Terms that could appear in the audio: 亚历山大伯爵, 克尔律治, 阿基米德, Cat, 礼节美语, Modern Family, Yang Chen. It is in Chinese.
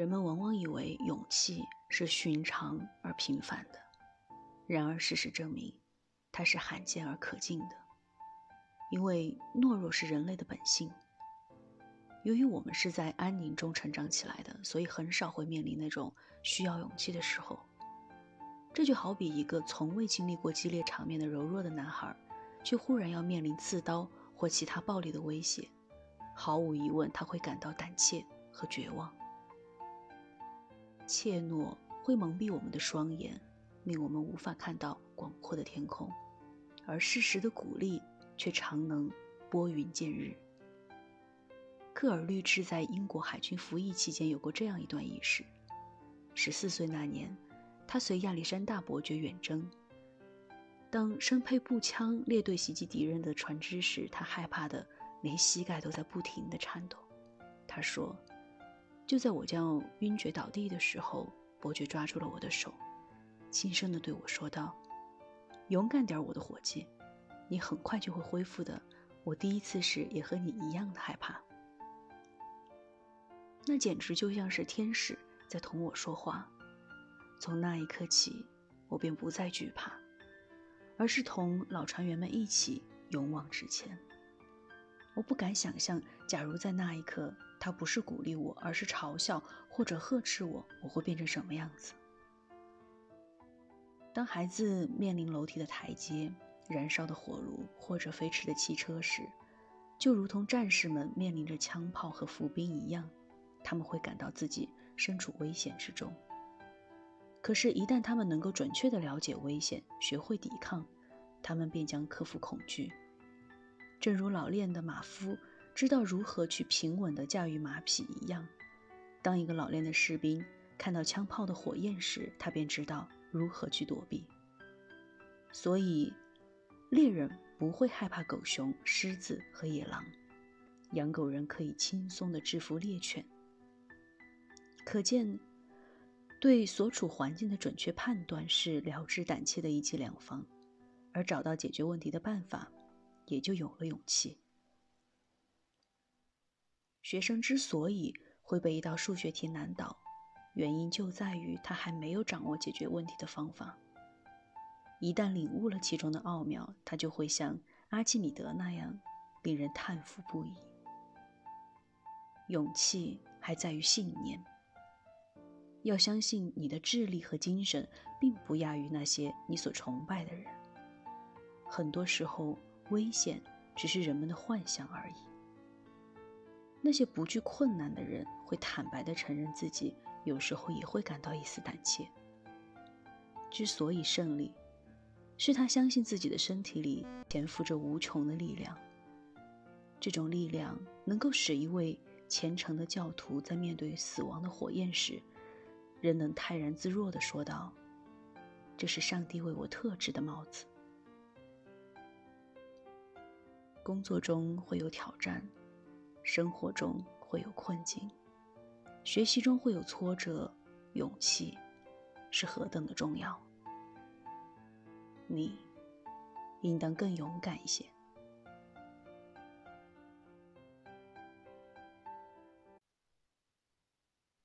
人们往往以为勇气是寻常而平凡的，然而事实证明，它是罕见而可敬的。因为懦弱是人类的本性。由于我们是在安宁中成长起来的，所以很少会面临那种需要勇气的时候。这就好比一个从未经历过激烈场面的柔弱的男孩，却忽然要面临刺刀或其他暴力的威胁，毫无疑问他会感到胆怯和绝望。怯懦会蒙蔽我们的双眼，令我们无法看到广阔的天空，而适时的鼓励却常能拨云见日。克尔律治在英国海军服役期间有过这样一段轶事。14岁那年，他随亚历山大伯爵远征。当身配步枪列队袭击敌人的船只时，他害怕的连膝盖都在不停地颤抖。他说，就在我将晕厥倒地的时候，伯爵抓住了我的手，轻声地对我说道，勇敢点我的伙计，你很快就会恢复的，我第一次时也和你一样的害怕。那简直就像是天使在同我说话。从那一刻起，我便不再惧怕，而是同老船员们一起勇往直前。我不敢想象，假如在那一刻他不是鼓励我，而是嘲笑或者呵斥我，我会变成什么样子。当孩子面临楼梯的台阶、燃烧的火炉或者飞驰的汽车时，就如同战士们面临着枪炮和伏兵一样，他们会感到自己身处危险之中。可是一旦他们能够准确地了解危险，学会抵抗，他们便将克服恐惧。正如老练的马夫知道如何去平稳地驾驭马匹一样，当一个老练的士兵看到枪炮的火焰时，他便知道如何去躲避。所以猎人不会害怕狗熊、狮子和野狼，养狗人可以轻松地制服猎犬。可见对所处环境的准确判断是了知胆怯的一剂良方，而找到解决问题的办法，也就有了勇气。学生之所以会被一道数学题难倒，原因就在于他还没有掌握解决问题的方法。一旦领悟了其中的奥妙，他就会像阿基米德那样令人叹服不已。勇气还在于信念。要相信你的智力和精神并不亚于那些你所崇拜的人。很多时候，危险只是人们的幻想而已。那些不惧困难的人会坦白地承认自己有时候也会感到一丝胆怯。之所以胜利，是他相信自己的身体里潜伏着无穷的力量。这种力量能够使一位虔诚的教徒在面对死亡的火焰时，人能泰然自若地说道，这是上帝为我特制的帽子。工作中会有挑战，生活中会有困境，学习中会有挫折，勇气是何等的重要。你应当更勇敢一些。